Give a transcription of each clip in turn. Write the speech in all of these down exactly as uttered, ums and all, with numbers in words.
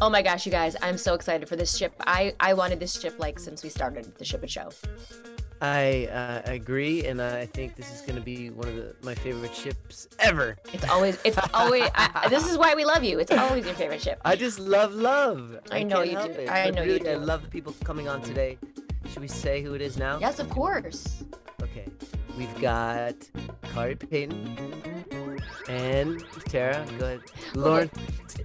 Oh my gosh, you guys, I'm so excited for this ship. I, I wanted this ship like since we started the Ship It Show. I uh, agree, and I think this is going to be one of the, my favorite ships ever. It's always, it's always. I, this is why we love you. It's always your favorite ship. I just love love. I, I know you do. It. I know really, you do. I love the people coming on today. Should we say who it is now? Yes, of course. Okay, we've got Khary Payton and Tara. Go ahead, Lauren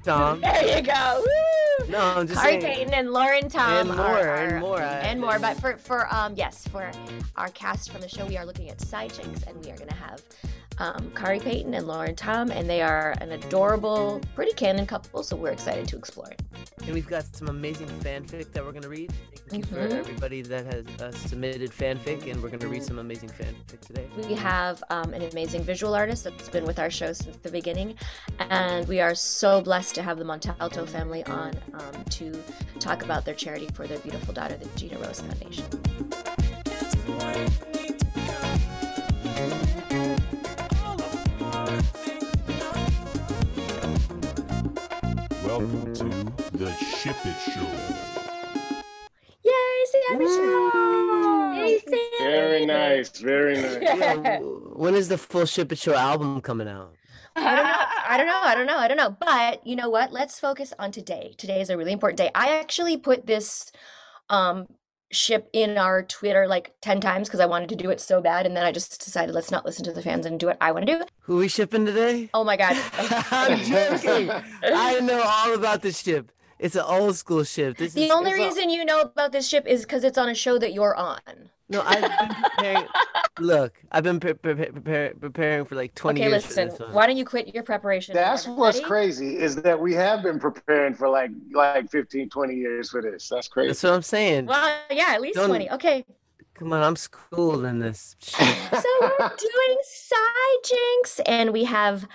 Tom. There you go. Woo! No, I'm just Khary saying. Khary Payton and Lauren Tom. And more, are, are, and more. And more. But for, for um yes, for our cast from the show, we are looking at CyJinx, and we are going to have um, Khary Payton and Lauren Tom, and they are an adorable, pretty canon couple, so we're excited to explore it. And we've got some amazing fanfic that we're going to read. Thank you mm-hmm. for everybody that has uh, submitted fanfic, and we're going to read some amazing fanfic today. We have um, an amazing visual artist that's been with our show since the beginning, and we are so blessed to have the Montalto family on um, to talk about their charity for their beautiful daughter, the Gina Rose Foundation. Welcome to The Ship It Show. Yay, Sammy Show! Yay, Sammy! Very nice, very nice. Yeah. When is the full Ship It Show album coming out? I don't know. I don't know. I don't know. I don't know. But you know what? Let's focus on today. Today is a really important day. I actually put this um, ship in our Twitter like ten times because I wanted to do it so bad. And then I just decided, let's not listen to the fans and do what I want to do. Who are we shipping today? Oh my God. I'm joking. I know all about this ship. It's an old school ship. This the is, only reason all... you know about this ship is because it's on a show that you're on. No, I've been preparing. Look, I've been pre- pre- pre- preparing for like twenty okay, years. Okay, listen. Why don't you quit your preparation? That's what's crazy is that we have been preparing for like like fifteen, twenty years for this. That's crazy. That's what I'm saying. Well, yeah, at least don't... twenty. Okay. Come on, I'm schooled in this. So we're doing CyJinx, and we have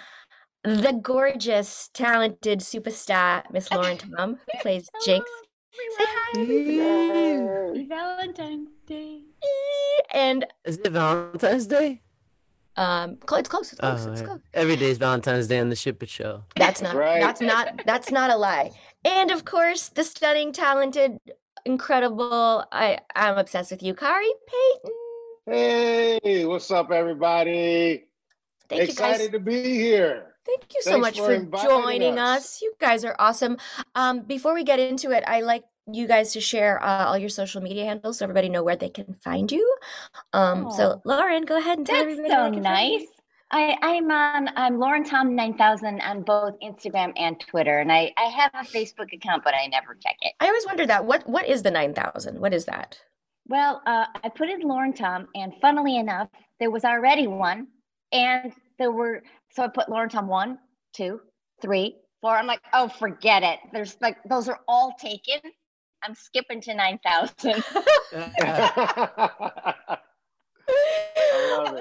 the gorgeous, talented superstar Miss Lauren Tom, who plays Jinx. Say hi. Happy Valentine's Day. And is it Valentine's Day? Um, it's close. It's close. Oh, it's close. Every day is Valentine's Day on the Ship It Show. That's not. Right. That's not. That's not a lie. And of course, the stunning, talented, incredible. I I'm obsessed with you, Khary Payton. Hey, what's up, everybody? Thank Excited you guys. to be here. Thank you so Thanks much for, for joining us. us. You guys are awesome. Um, before we get into it, I like you guys to share uh, all your social media handles so everybody know where they can find you. Um, so Lauren, go ahead and tell That's everybody. That's so nice. I, I'm on I'm Lauren Tom nine thousand on both Instagram and Twitter, and I, I have a Facebook account, but I never check it. I always wondered that. What What is the nine thousand? What is that? Well, uh, I put in Lauren Tom, and funnily enough, there was already one, and there were. So I put Lauren Tom one, two, three, four. I'm like, oh, forget it. There's like, those are all taken. I'm skipping to nine thousand. Such a common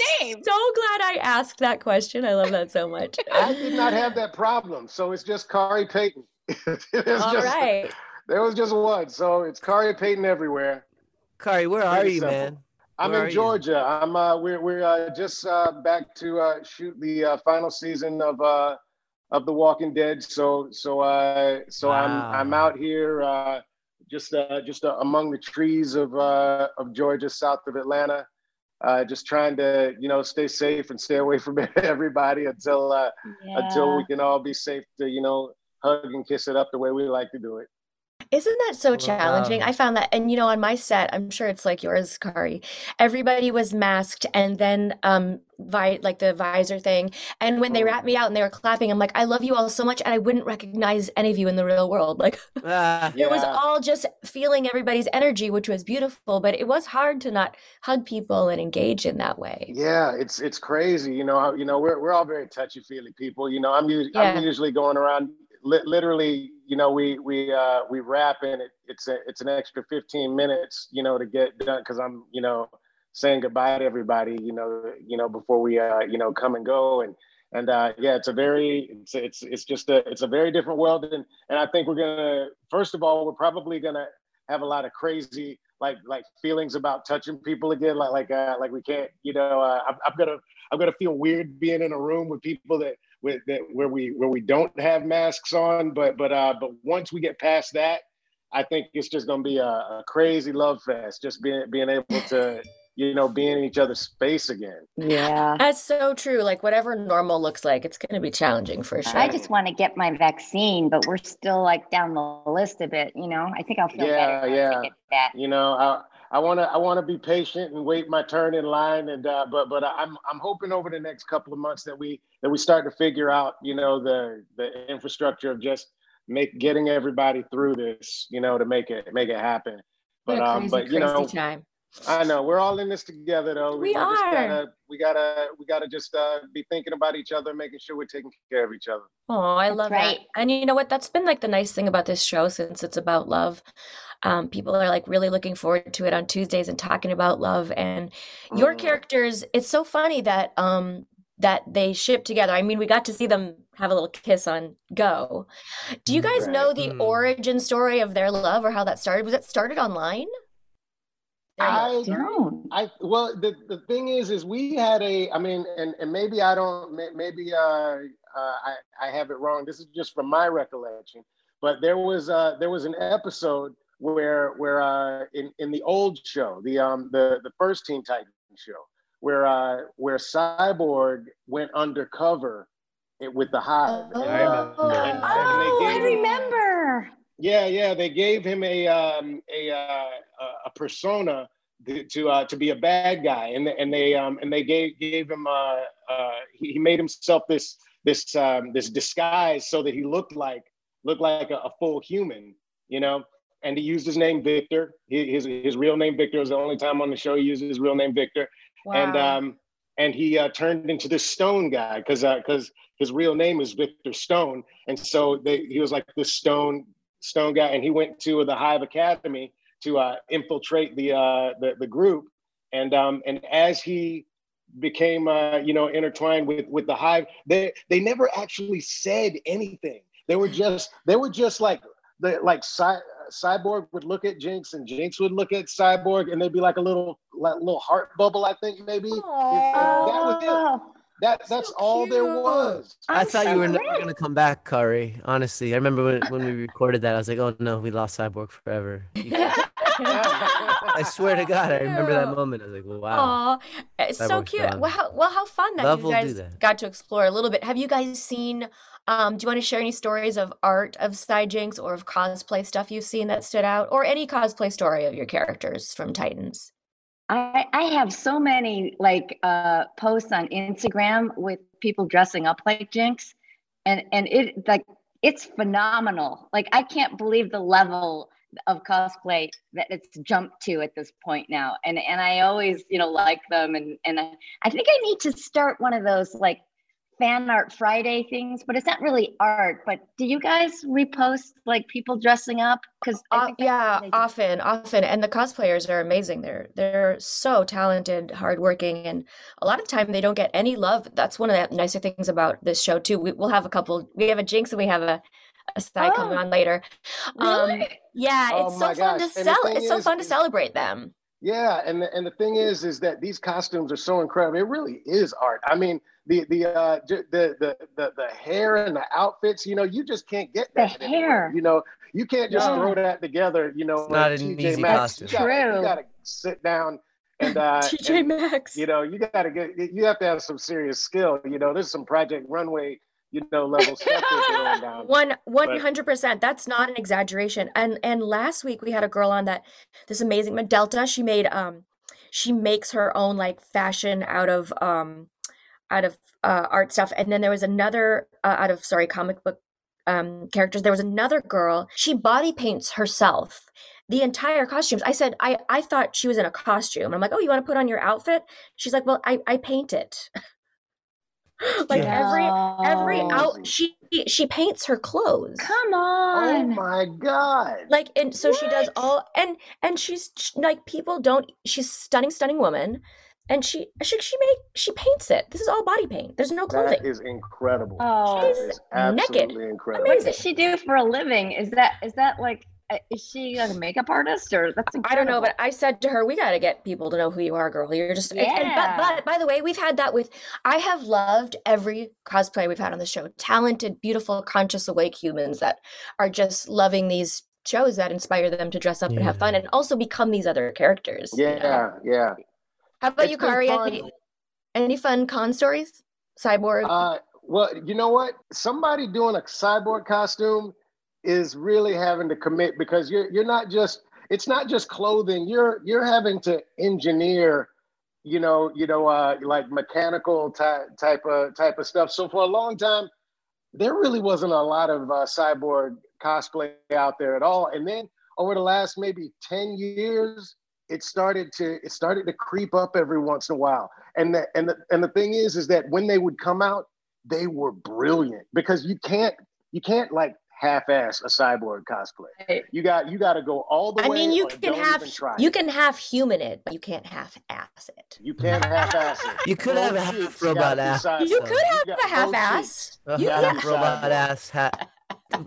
name. So glad I asked that question. I love that so much. I did not have that problem. So it's just Khary Payton. all just, right. There was just one. So it's Khary Payton everywhere. Khary, where are you, simple. man? I'm Where in Georgia. I'm. Uh, we're we're uh, just uh, back to uh, shoot the uh, final season of uh, of The Walking Dead. So so uh, so wow. I'm I'm out here uh, just uh, just uh, among the trees of uh, of Georgia, south of Atlanta, uh, just trying to you know stay safe and stay away from everybody until uh, yeah. until we can all be safe to you know hug and kiss it up the way we like to do it. Isn't that so challenging? Wow. I found that, and you know, on my set, I'm sure it's like yours, Khary. Everybody was masked, and then um, vi- like the visor thing. And when they wrapped me out and they were clapping, I'm like, I love you all so much, and I wouldn't recognize any of you in the real world. Like uh, it yeah. was all just feeling everybody's energy, which was beautiful, but it was hard to not hug people and engage in that way. Yeah, it's it's crazy, you know. You know, we're we're all very touchy-feely people. You know, I'm usually yeah. I'm usually going around. Literally, you know, we we uh, we wrap and it, it's a, it's an extra fifteen minutes, you know, to get done because I'm, you know, saying goodbye to everybody, you know, you know, before we, uh, you know, come and go and and uh, yeah, it's a very it's it's it's just a it's a very different world and and I think we're gonna first of all we're probably gonna have a lot of crazy like like feelings about touching people again like like uh, like we can't you know uh, I'm, I'm gonna I'm gonna feel weird being in a room with people that. with that where we where we don't have masks on. But but uh, but once we get past that, I think it's just gonna be a, a crazy love fest. Just being being able to, you know, be in each other's space again. Yeah, that's so true. Like whatever normal looks like, it's gonna be challenging for sure. I just want to get my vaccine, but we're still like down the list a bit. You know, I think I'll feel yeah, better yeah. once I get that. You know, I I wanna I wanna be patient and wait my turn in line. And uh, but but I'm I'm hoping over the next couple of months that we that we start to figure out, you know, the the infrastructure of just make getting everybody through this, you know, to make it make it happen. But crazy, um, but you know, time. I know we're all in this together, though. We, we are. Just gotta, we gotta, we gotta just uh, be thinking about each other, making sure we're taking care of each other. Oh, I love right. that. And you know what? That's been like the nice thing about this show, since it's about love. Um, people are like really looking forward to it on Tuesdays and talking about love and your mm. characters. It's so funny that um that they ship together. I mean, we got to see them have a little kiss on Go. Do you guys right. know the mm. origin story of their love or how that started? Was it started online? I don't. I well, the, the thing is, is we had a. I mean, and, and maybe I don't. Maybe uh, uh, I I have it wrong. This is just from my recollection. But there was uh, there was an episode where where uh, in in the old show, the um the the first Teen Titans show, where uh, where Cyborg went undercover with the Hive. Oh, and, uh, oh, and, oh and I remember. Yeah, yeah, they gave him a um, a uh, a persona to to, uh, to be a bad guy, and and they um, and they gave gave him uh, uh, he made himself this this um, this disguise so that he looked like looked like a, a full human, you know. And he used his name Victor. His his real name Victor was the only time on the show he used his real name Victor. Wow. And um and he uh, turned into this stone guy because because uh, his real name is Victor Stone, and so they, he was like this stone. Stone guy, and he went to the Hive Academy to uh, infiltrate the, uh, the the group, and um, and as he became uh, you know intertwined with with the Hive, they they never actually said anything. They were just they were just like the like Cy, Cyborg would look at Jinx, and Jinx would look at Cyborg, and they'd be like a little like little heart bubble, I think maybe. That was it. That that's so all there was. I'm I thought so you were never gonna come back, Khary. Honestly, I remember when, when we recorded that, I was like, "Oh no, we lost Cyborg forever." I swear to God, I remember that moment. I was like, "Wow, aww, it's Cyborg's so cute." Gone. Well, how, well, how fun that Love you guys that. got to explore a little bit. Have you guys seen? Um, do you want to share any stories of art of CyJinx or of cosplay stuff you've seen that stood out, or any cosplay story of your characters from Titans? I, I have so many like uh, posts on Instagram with people dressing up like Jinx, and and it like it's phenomenal. Like I can't believe the level of cosplay that it's jumped to at this point now. And and I always you know like them, and and I, I think I need to start one of those like fan art Friday things, but it's not really art. But do you guys repost like people dressing up? Because uh, yeah, often, often, and the cosplayers are amazing. They're they're so talented, hardworking, and a lot of time they don't get any love. That's one of the nicer things about this show too. We, we'll have a couple. We have a Jinx and we have a a Psy oh, coming on later. Really? Um, yeah, oh it's so fun gosh. to cel- It's is, so fun to celebrate them. Yeah, and the, and the thing is, is that these costumes are so incredible. It really is art. I mean. The the, uh, the the the the hair and the outfits, you know, you just can't get that the hair. You know, you can't just yeah. throw that together. You know, it's not an easy costume. You gotta, you gotta sit down and uh, T J Maxx. You know, you gotta get. You have to have some serious skill. You know, there's some Project Runway. You know, level stuff going down. One one hundred percent. That's not an exaggeration. And and last week we had a girl on that this amazing Montalto. She made um, she makes her own like fashion out of um. out of uh, art stuff. And then there was another uh, out of, sorry, comic book um, characters. There was another girl. She body paints herself, the entire costumes. I said, I, I thought she was in a costume. I'm like, oh, you want to put on your outfit? She's like, well, I, I paint it. Like yeah. every, every out, she, she paints her clothes. Come on. Oh my God. Like, and so what? She does all, and, and she's like, people don't, she's stunning, stunning woman. And she, she, she made, she paints it. This is all body paint. There's no clothing. That is incredible. Oh, she's naked. Incredible. Amazing. What does she do for a living? Is that, is that like is she like a makeup artist or that's incredible. I don't know, but I said to her, we got to get people to know who you are, girl. You're just, yeah. and, but, but by the way, we've had that with, I have loved every cosplay we've had on the show, talented, beautiful, conscious, awake humans that are just loving these shows that inspire them to dress up yeah. and have fun and also become these other characters. Yeah. You know? Yeah. How about it's you, Khary? Any, any fun con stories? Cyborg? Uh, well, you know what? Somebody doing a cyborg costume is really having to commit because you're you're not just it's not just clothing. You're you're having to engineer, you know, you know, uh, like mechanical type type of type of stuff. So for a long time, there really wasn't a lot of uh, cyborg cosplay out there at all. And then over the last maybe ten years, it started to it started to creep up every once in a while. And the and the and the thing is, is that when they would come out, they were brilliant because you can't you can't like. half-ass a cyborg cosplay. You got you got to go all the I way. I mean, you can have you can half human it, but you can't half-ass it. You can't half-ass it. You could have a half robot ass. You could have a half-ass. You half robot ass.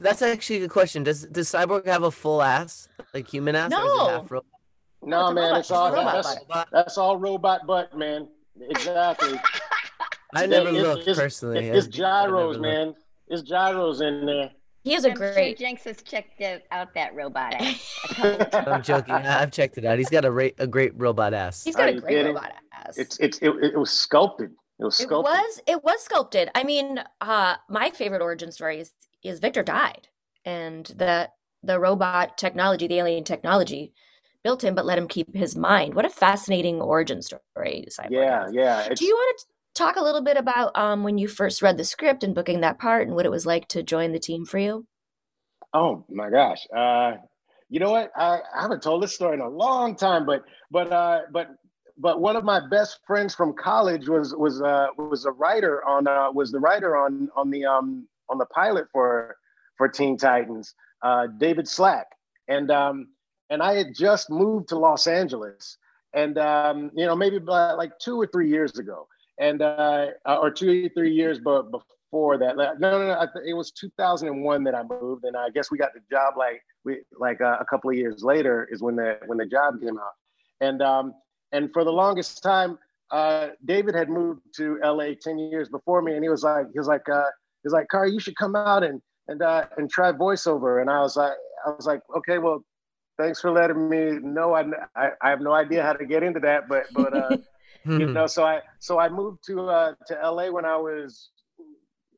That's actually a good question. Does does cyborg have a full ass, like human ass? No. No, no, man. It's all that's, that's all robot butt, man. Exactly. I never looked personally. It's gyros, man. It's gyros in there. He is a I'm great. Sure Jinx has checked it out that robot ass. I'm joking. I've checked it out. He's got a, ra a great robot ass. He's got Are a great robot ass. It's it's it, it was sculpted. It was sculpted. It was it was sculpted. I mean, uh, my favorite origin story is is Victor died, and the the robot technology, the alien technology, built him but let him keep his mind. What a fascinating origin story. Cyborg yeah, has. yeah. Do you want to? Talk a little bit about um, when you first read the script and booking that part and what it was like to join the team for you. Oh my gosh. Uh, you know what? I, I haven't told this story in a long time, but but uh, but but one of my best friends from college was was uh, was a writer on uh, was the writer on on the um, on the pilot for for Teen Titans, uh, David Slack, and um, and I had just moved to Los Angeles, and um, you know maybe like two or three years ago. And uh, or two, three years, but before that, no, no, no. It was two thousand one that I moved, and I guess we got the job like we like uh, a couple of years later is when the when the job came out. And um, and for the longest time, uh, David had moved to L A ten years before me, and he was like, he was like, uh, he was like, Khary, you should come out and and uh, and try voiceover. And I was like, I was like, okay, well, thanks for letting me know. I I, I have no idea how to get into that, but but. Uh, You know, so I so I moved to uh, to L A when I was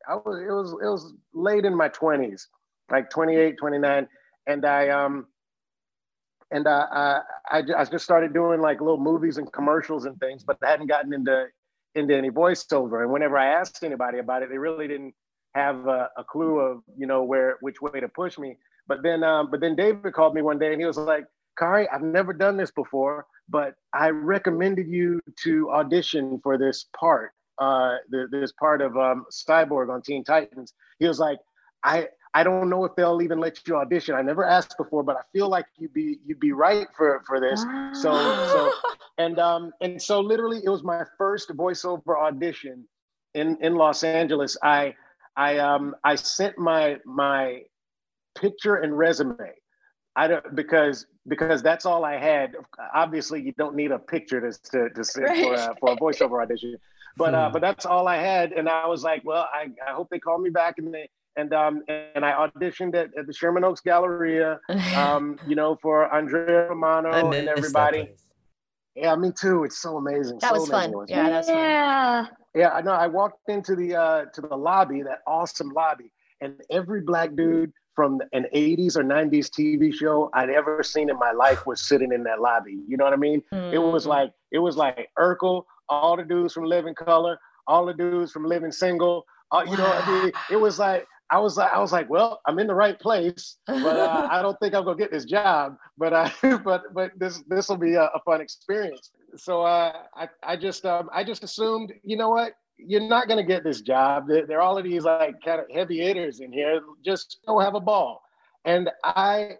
I was it was it was late in my twenties, like twenty-eight, twenty-nine, and I um and I, I I I just started doing like little movies and commercials and things, but I hadn't gotten into into any voiceover. And whenever I asked anybody about it, they really didn't have a, a clue of you know where which way to push me. But then um, but then David called me one day and he was like, Khary, I've never done this before, but I recommended you to audition for this part, uh, the, this part of um, Cyborg on Teen Titans. He was like, I, I don't know if they'll even let you audition. I never asked before, but I feel like you'd be you'd be right for for this. So so and um and so literally it was my first voiceover audition in in Los Angeles. I I um I sent my my picture and resume. I don't because. Because that's all I had. Obviously, you don't need a picture to to, to sit right. for, a, for a voiceover audition, but uh, but that's all I had. And I was like, well, I, I hope they call me back. And they and um and I auditioned at, at the Sherman Oaks Galleria, um, you know, for Andrea Romano and everybody. Yeah, me too. It's so amazing. That so was amazing. fun. Yeah, yeah, that was fun. Yeah, yeah. I know. I walked into the uh, to the lobby, that awesome lobby, and every black dude from an eighties or nineties T V show I'd ever seen in my life was sitting in that lobby. You know what I mean? Mm. It was like, it was like Urkel, all the dudes from Living Color, all the dudes from Living Single. All, you know, I mean? It was like, I was like, I was like, well, I'm in the right place, but uh, I don't think I'm gonna get this job. But I, but but this this will be a, a fun experience. So uh, I I just um, I just assumed, you know what? You're not going to get this job. There are all of these like kind of heavy hitters in here. Just go have a ball. And I,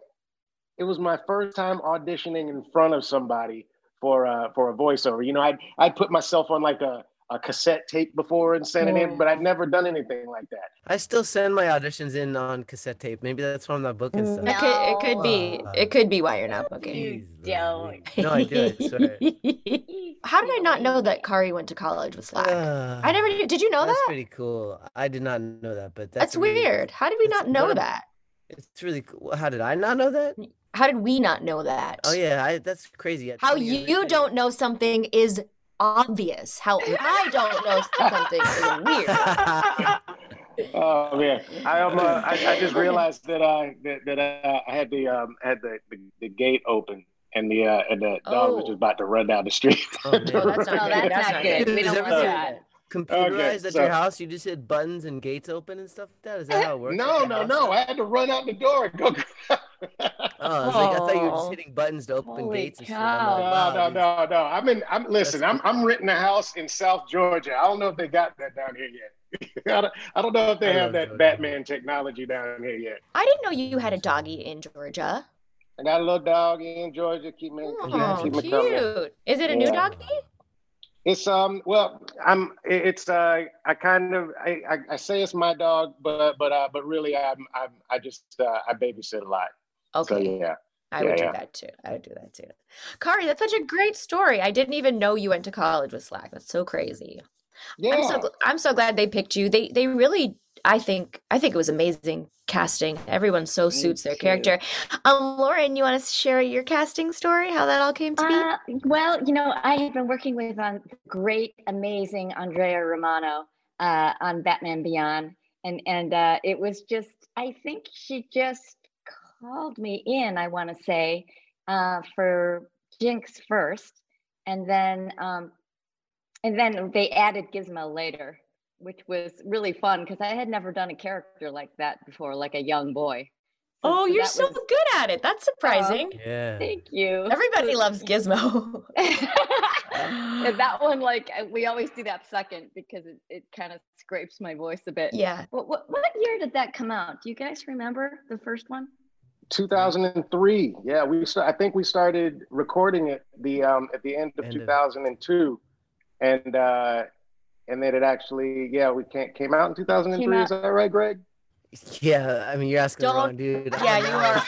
it was my first time auditioning in front of somebody for uh, for a voiceover. You know, I'd, I'd put myself on like a, a cassette tape before and sent it in, but I've never done anything like that. I still send my auditions in on cassette tape. Maybe that's why I'm not booking stuff. No. It, could, it could be. It could be why you're not booking. You don't. No, I do. Sorry. How did I not know that Khary went to college with Slack? Uh, I never knew. Did you know that's that? That's pretty cool. I did not know that, but that's, that's really, weird. How did we not know that? It's really cool. How did I not know that? How did we not know that? Oh yeah, I, that's crazy. I How you don't know something is obvious. How I don't know something is weird. Oh man, I um, uh, I, I just realized that I that, that uh, I had the um had the, the, the gate open and the uh, and the dog oh. was just about to run down the street. Oh, oh, that's not, no, that's, that's not good. good. We don't want that. Computerized okay, at so. your house? You just hit buttons and gates open and stuff like that? Is that how it works? No, no, house? no. I had to run out the door and go. oh, I, was like, I thought you were just hitting buttons to open Holy gates. And wow, no, no, no, no. I'm in, I'm, listen, I'm, I'm renting a house in South Georgia. I don't know if they got that down here yet. I, don't, I don't know if they I have that Georgia. Batman technology down here yet. I didn't know you had a doggy in Georgia. I got a little doggy in Georgia. Keep me, oh, keep cute. Me Is it a yeah. new doggy? It's um well I'm it's uh I kind of I, I, I say it's my dog but but uh but really I'm I'm I just uh, I babysit a lot. Okay. So, yeah. I yeah, would do yeah. that too. I would do that too. Khary, that's such a great story. I didn't even know you went to college with Slack. That's so crazy. Yeah. I'm so I'm so glad they picked you. They they really I think I think it was amazing casting. Everyone so suits their character. Um, Lauren, you want to share your casting story? How that all came to be? Uh, well, you know, I have been working with um, great, amazing Andrea Romano uh, on Batman Beyond, and and uh, it was just I think she just called me in. I want to say uh, for Jinx first, and then um, and then they added Gizmo later, which was really fun because I had never done a character like that before, like a young boy. So, oh, so you're so was... good at it. That's surprising. Oh, yeah. Thank you. Everybody loves Gizmo. And that one, like, we always do that second because it, it kind of scrapes my voice a bit. Yeah. What, what, what year did that come out? Do you guys remember the first one? two thousand three. Yeah, we. I think we started recording it the um, at the end of end two thousand two. Of... And... Uh, And then it actually, yeah, we can't, came out in two thousand three. Out. Is that right, Greg? Yeah, I mean, you're asking Don't, the wrong dude. Yeah, you are.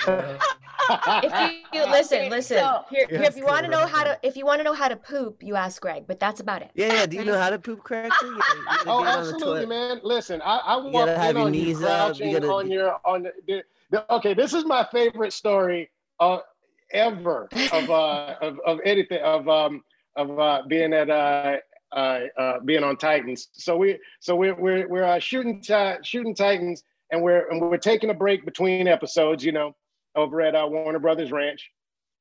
If you, you listen, listen. So, here, here, if you want to know how to, if you want to know how to poop, you ask Greg. But that's about it. Yeah, yeah. Do you know how to poop correctly? You gotta, you gotta oh, absolutely, man. Listen, I, I want to have your on knees you up. You gotta... on your on. The, the, the, okay, this is my favorite story uh, ever of uh of, of anything of um of uh, being at uh. Uh, uh, being on Titans, so we so we're we're we're uh, shooting ti shooting Titans, and we're and we're taking a break between episodes, you know, over at uh, Warner Brothers Ranch,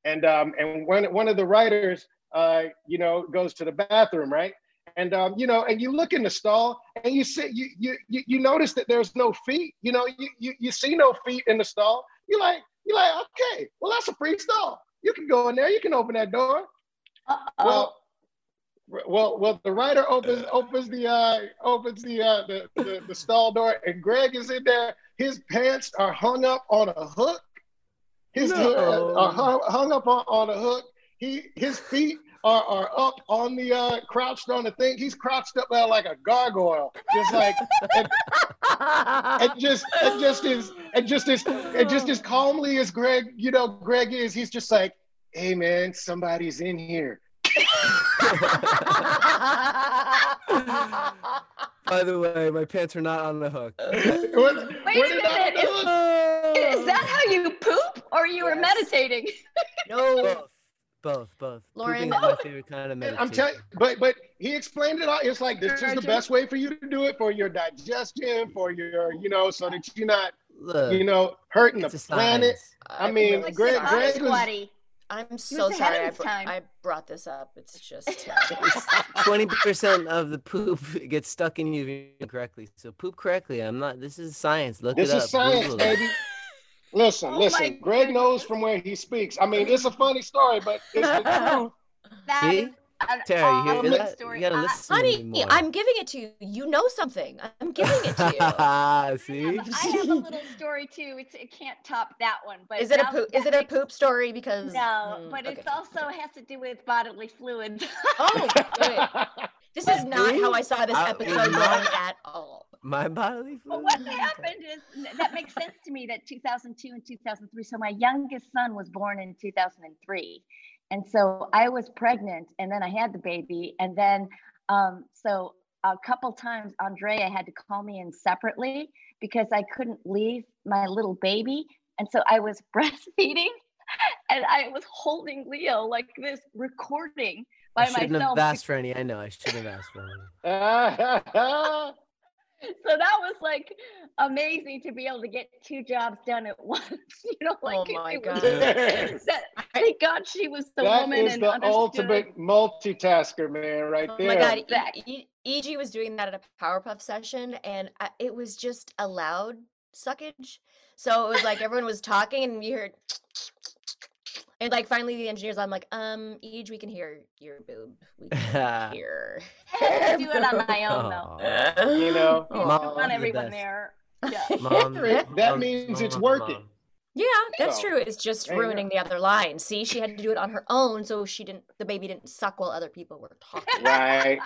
and um and one one of the writers, uh you know, goes to the bathroom, right, and um you know, and you look in the stall and you see you you you, you notice that there's no feet, you know, you, you you see no feet in the stall, you're like you're like okay, well that's a free stall, you can go in there, you can open that door. Uh-oh. Well. Well, well, the writer opens opens the uh, opens the, uh, the, the the stall door, and Greg is in there. His pants are hung up on a hook. His no. uh, are hung, hung up on, on a hook. He his feet are are up on the uh, crouched on the thing. He's crouched up uh, like a gargoyle, just like and, and just and just as and just as and just as calmly as Greg, you know, Greg is. He's just like, hey man, somebody's in here. By the way, my pants are not on the hook. Wait what a minute! Is, hook? Is that how you poop, or you yes. were meditating? No, both, both, both. Lauren, my favorite kind of meditation. I'm telling, but but he explained it all. It's like this is the best way for you to do it for your digestion, for your you know, so that you're not Look, you know hurting the planet. I, I mean, really Greg, Greg was. Bloody. I'm so sorry I, br time. I brought this up. It's just twenty percent of the poop gets stuck in you incorrectly. So poop correctly. I'm not. This is science. Look this it up. This is science, Google baby. It. Listen, oh listen. Greg knows from where he speaks. I mean, it's a funny story, but it's the truth. That See? an Tara, you hear that? Story. You gotta listen I, honey, I'm giving it to you. You know something. I'm giving it to you. See? I have, I have a little story too. It's, it can't top that one. But is it a poop? Is it a poop story? Because no, mm, but okay. It also has to do with bodily fluids. Oh, wait. This is not how I saw this episode going at all. My bodily fluids. But what happened is that makes sense to me. That two thousand two and two thousand three. So my youngest son was born in two thousand three. And so I was pregnant, and then I had the baby. And then, um, so a couple times, Andrea had to call me in separately because I couldn't leave my little baby. And so I was breastfeeding, and I was holding Leo like this, recording by myself. I shouldn't myself. have asked for any. I know, I shouldn't have asked for any. So that was like amazing to be able to get two jobs done at once. You know, like oh my it, God. It was, that, thank God she was the that woman. That is and the understood. Ultimate multitasker, man, right oh there. Oh my God, that, e e E.G. was doing that at a Powerpuff session, and I, it was just a loud suckage. So it was like everyone was talking, and we heard, and like finally the engineers, I'm like, um, E G, we can hear your boob. We can hear. I had to do it on my own though. Aww. You know, Mom, I want everyone the there. Yeah. Mom, that Mom, means Mom, it's working. Mom. Yeah, that's so true. It's just ruining the other line. See, she had to do it on her own, so she didn't. The baby didn't suck while other people were talking. Right.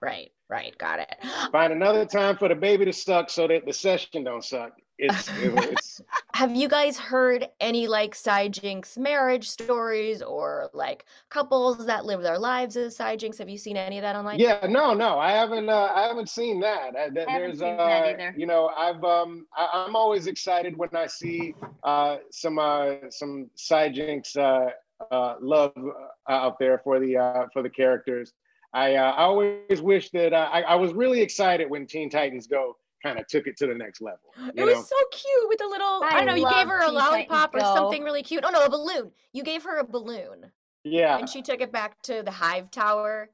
Right. Right. Got it. Find another time for the baby to suck so that the session don't suck. It's, it's... Have you guys heard any like CyJinx marriage stories or like couples that live their lives as CyJinx? Have you seen any of that online? Yeah, no, no, I haven't. Uh, I haven't seen that. I, that I haven't there's, seen uh, that either. You know, I've. Um, I, I'm always excited when I see uh, some uh, some CyJinx uh, uh, love uh, out there for the uh, for the characters. I, uh, I always wish that uh, I, I was really excited when Teen Titans Go kind of took it to the next level. It know? was so cute with the little, I, I don't know, you gave her a lollipop or something really cute. Oh no, a balloon. You gave her a balloon. Yeah. And she took it back to the Hive Tower.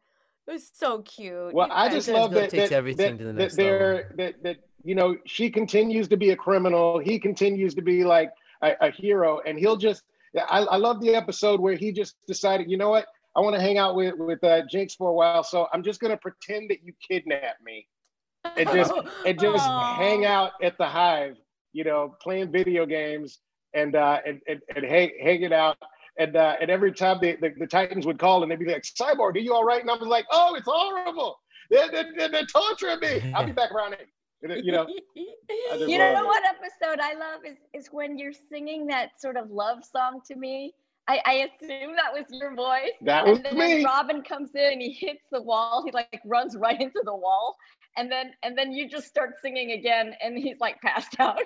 It was so cute. Well, you I just love that, that, everything that, to the next that, they're, that, that, you know, she continues to be a criminal. He continues to be like a, a hero. And he'll just, I, I love the episode where he just decided, you know what? I want to hang out with, with uh, Jinx for a while. So I'm just going to pretend that you kidnapped me. And just and just Aww. hang out at the Hive, you know, playing video games and uh and and, and hang, hanging out. And uh and every time the, the the Titans would call and they'd be like, "Cyborg, are you all right?" And I was like, "Oh, it's horrible. They're they're, they're torturing me. I'll be back around it." You know. You know what episode I love is is when you're singing that sort of love song to me. I, I assume that was your voice. That was and then me. Robin comes in and he hits the wall. He like runs right into the wall. And then, and then you just start singing again, and he's like passed out.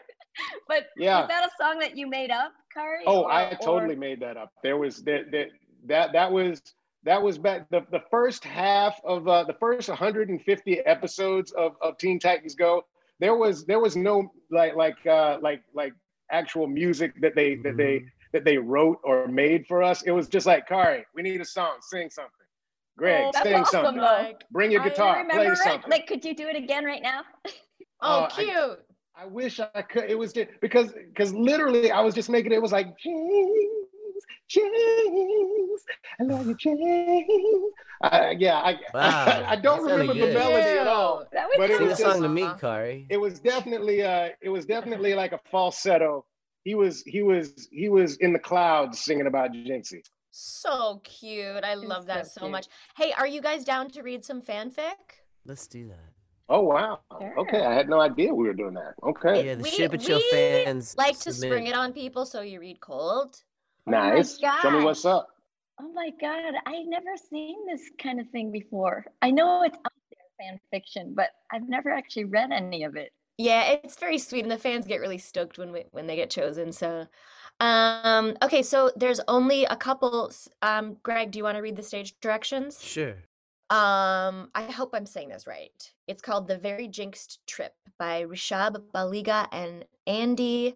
But yeah. Was that a song that you made up, Khary? Oh, or, I totally or... made that up. There was that that that that was that was back the, the first half of uh, the first one hundred fifty episodes of, of Teen Titans Go. There was there was no like like uh, like like actual music that they mm-hmm. that they that they wrote or made for us. It was just like, Khary, we need a song, sing something. Greg, oh, sing awesome, something. Like, bring your guitar. Play right. something. Like, could you do it again right now? Oh, uh, cute. I, I wish I could. It was just because, because literally, I was just making it. It was like, James, James, I love you, James. Uh, yeah, I, wow. I, I don't That's remember the melody yeah. at all. That was but it was a song just, to me, Khary. It was definitely, uh, it was definitely like a falsetto. He was, he was, he was in the clouds singing about Jinxie. So cute. I love that so much. Hey, are you guys down to read some fanfic? Let's do that. Oh, wow. Sure. Okay. I had no idea we were doing that. Okay. Yeah, the we, Ship It Show fans like to submit. Spring it on people, so you read cold. Nice. Oh Tell me what's up. Oh, my God. I've never seen this kind of thing before. I know it's out there, fan fiction, but I've never actually read any of it. Yeah, it's very sweet, and the fans get really stoked when we, when they get chosen, so... Um, okay, so there's only a couple. Um, Greg, do you want to read the stage directions? Sure. Um, I hope I'm saying this right. It's called The Very Jinxed Trip by Rishab Baliga and Andy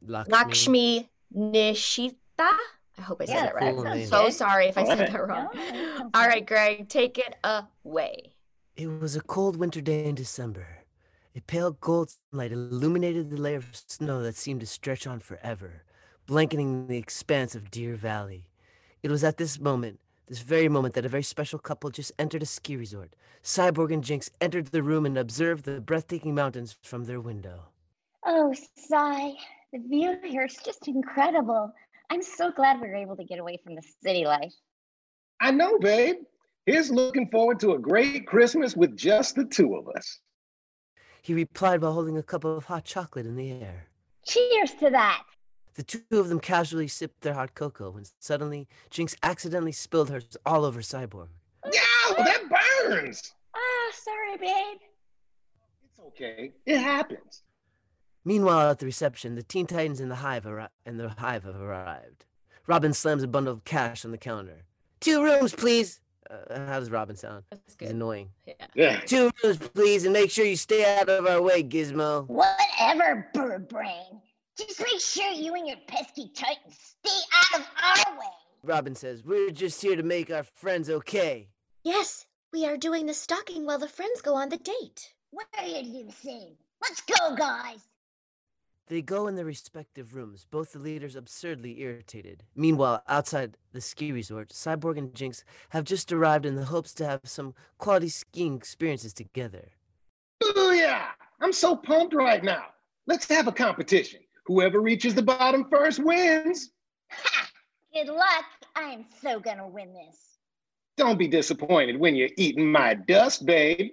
Lakshmi, Lakshmi Nishita. I hope I said yeah, that right. Cool I'm so name. sorry if I said that wrong. No. All right, Greg, take it away. It was a cold winter day in December. A pale gold light illuminated the layer of snow that seemed to stretch on forever, blanketing the expanse of Deer Valley. It was at this moment this very moment that a very special couple just entered a ski resort. Cyborg and Jinx entered the room and observed the breathtaking mountains from their window. Oh, Cy, the view here is just incredible. I'm so glad we were able to get away from the city life. I know, babe. Here's looking forward to a great Christmas with just the two of us. He replied while holding a cup of hot chocolate in the air. Cheers to that! The two of them casually sipped their hot cocoa when suddenly Jinx accidentally spilled hers all over Cyborg. Yow, that burns! Ah, oh, sorry, babe. It's okay. It happens. Meanwhile, at the reception, the Teen Titans and the Hive arri- and the Hive have arrived. Robin slams a bundle of cash on the counter. Two rooms, please. Uh, how does Robin sound? That's good. He's annoying. Yeah. yeah. Two rooms, please, and make sure you stay out of our way, Gizmo. Whatever, bird brain. Just make sure you and your pesky Titans stay out of our way. Robin says, we're just here to make our friends okay. Yes, we are doing the stocking while the friends go on the date. We're here to do the same. Let's go, guys. They go in their respective rooms, both the leaders absurdly irritated. Meanwhile, outside the ski resort, Cyborg and Jinx have just arrived in the hopes to have some quality skiing experiences together. Booyah! I'm so pumped right now. Let's have a competition. Whoever reaches the bottom first wins. Ha! Good luck. I am so gonna win this. Don't be disappointed when you're eating my dust, babe.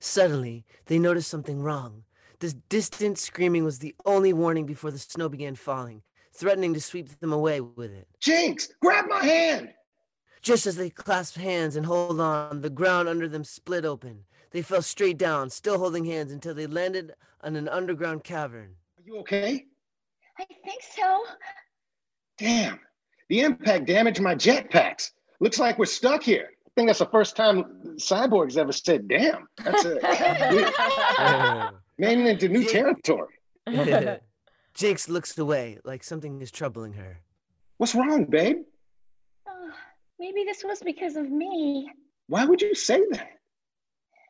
Suddenly, they notice something wrong. This distant screaming was the only warning before the snow began falling, threatening to sweep them away with it. Jinx, grab my hand! Just as they clasped hands and held on, the ground under them split open. They fell straight down, still holding hands, until they landed on an underground cavern. Are you okay? I think so. Damn, the impact damaged my jetpacks. Looks like we're stuck here. I think that's the first time Cyborg's ever said damn. That's it. Man into new territory. Jinx looks away, like something is troubling her. What's wrong, babe? Oh, maybe this was because of me. Why would you say that?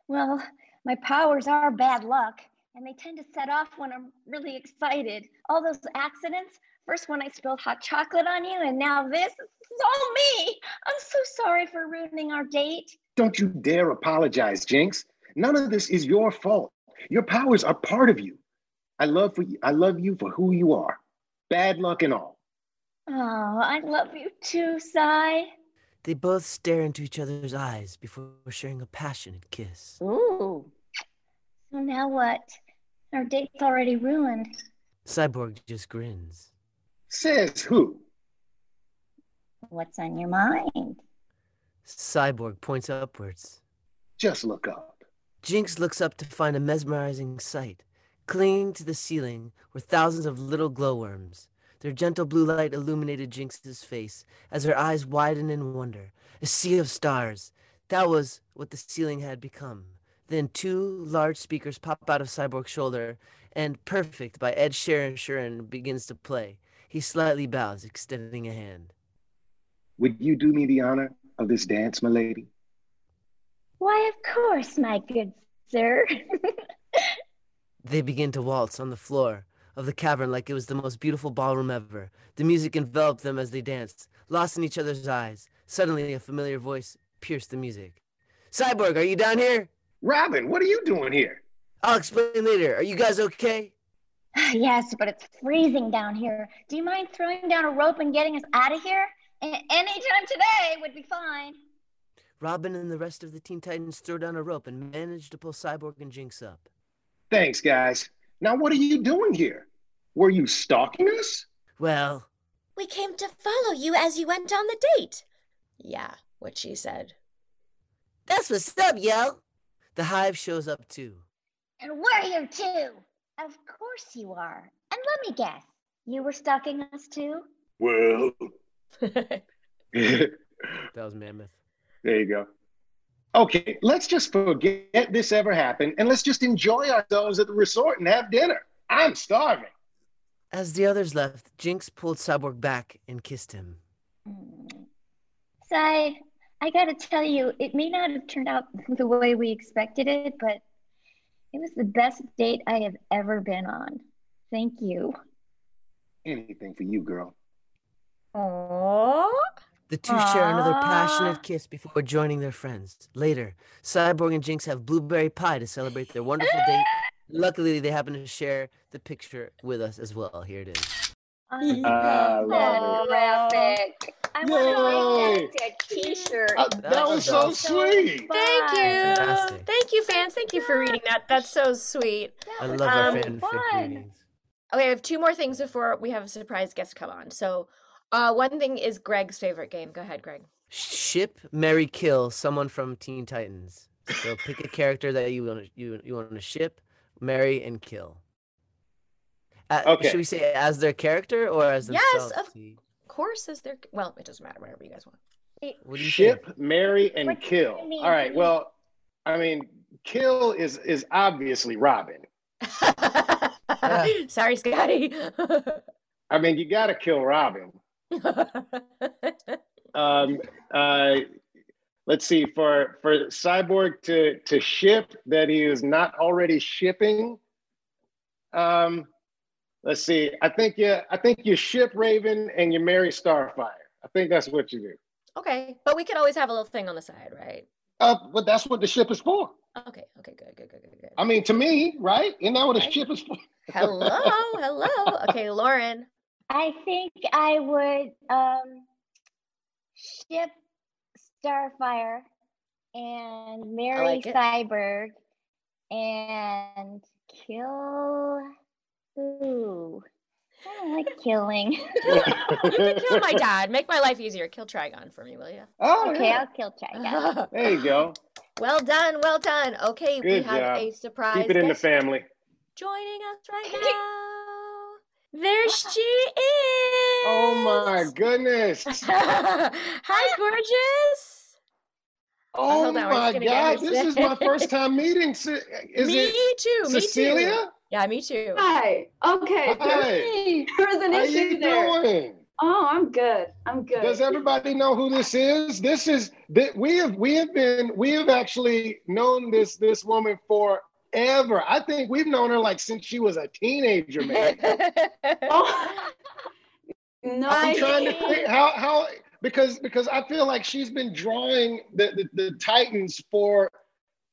Well, my powers are bad luck, and they tend to set off when I'm really excited. All those accidents, first when I spilled hot chocolate on you, and now this, it's all me. I'm so sorry for ruining our date. Don't you dare apologize, Jinx. None of this is your fault. Your powers are part of you. I love for you. I love you for who you are. Bad luck and all. Oh, I love you too, Cy. They both stare into each other's eyes before sharing a passionate kiss. Ooh. So now what? Our date's already ruined. Cyborg just grins. Says who? What's on your mind? Cyborg points upwards. Just look up. Jinx looks up to find a mesmerizing sight. Clinging to the ceiling were thousands of little glowworms. Their gentle blue light illuminated Jinx's face as her eyes widened in wonder. A sea of stars. That was what the ceiling had become. Then two large speakers pop out of Cyborg's shoulder, and Perfect by Ed Sheeran begins to play. He slightly bows, extending a hand. Would you do me the honor of this dance, my lady? Why, of course, my good sir. They begin to waltz on the floor of the cavern like it was the most beautiful ballroom ever. The music enveloped them as they danced, lost in each other's eyes. Suddenly, a familiar voice pierced the music. Cyborg, are you down here? Robin, what are you doing here? I'll explain later. Are you guys okay? Yes, but it's freezing down here. Do you mind throwing down a rope and getting us out of here? Any time today would be fine. Robin and the rest of the Teen Titans throw down a rope and manage to pull Cyborg and Jinx up. Thanks, guys. Now what are you doing here? Were you stalking us? Well... We came to follow you as you went on the date. Yeah, what she said. That's what's up, yo. The Hive shows up, too. And we're here, too. Of course you are. And let me guess, you were stalking us, too? Well... That was mammoth. There you go. Okay, let's just forget this ever happened, and let's just enjoy ourselves at the resort and have dinner. I'm starving. As the others left, Jinx pulled Cyborg back and kissed him. Cy, I gotta tell you, it may not have turned out the way we expected it, but it was the best date I have ever been on. Thank you. Anything for you, girl. Aww. The two Aww. share another passionate kiss before joining their friends. Later, Cyborg and Jinx have blueberry pie to celebrate their wonderful date. Luckily, they happen to share the picture with us as well. Here it is. I uh, love that graphic. I want to make that a t-shirt. Uh, that, that was so sweet. Thank you. Fantastic. Thank you, fans. Thank you for reading that. That's so sweet. I love um, our fan readings. Okay, I have two more things before we have a surprise guest come on. So uh, one thing is Greg's favorite game. Go ahead, Greg. Ship, marry, kill someone from Teen Titans. So pick a character that you want to you, you want to ship, marry, and kill. Uh, okay. Should we say as their character or as themselves? Yes, of course as their... Well, it doesn't matter, whatever you guys want. What do you ship, think? marry, and what kill. All right, well, I mean, kill is, is obviously Robin. Yeah. Sorry, Scotty. I mean, you got to kill Robin. um, uh, let's see, for, for Cyborg to, to ship that he is not already shipping... Um, Let's see. I think you. I think you ship Raven and you marry Starfire. I think that's what you do. Okay, but we could always have a little thing on the side, right? Uh, but that's what the ship is for. Okay. Okay. Good. Good. Good. Good. Good. I mean, to me, right? Isn't that what a ship is for? Hello. Hello. Okay, Lauren. I think I would um, ship Starfire and marry like Cyborg and kill. Ooh, I don't like killing. You can kill my dad. Make my life easier. Kill Trigon for me, will you? Oh, okay, yeah. I'll kill Trigon. There you go. Well done, well done. Okay, Good we have job. a surprise. Keep it in the family. Joining us right now. There she is. Oh my goodness. Hi, gorgeous. Oh my God, this is my first time meeting. Is me it too. Cecilia? Me too. Yeah, me too. Hi. Okay. Hi. There's an How issue you there. Doing? Oh, I'm good. I'm good. Does everybody know who this is? This is that we have we have been we have actually known this this woman forever. I think we've known her like since she was a teenager, man. oh. No. I'm trying to think how how because because I feel like she's been drawing the the, the Titans for.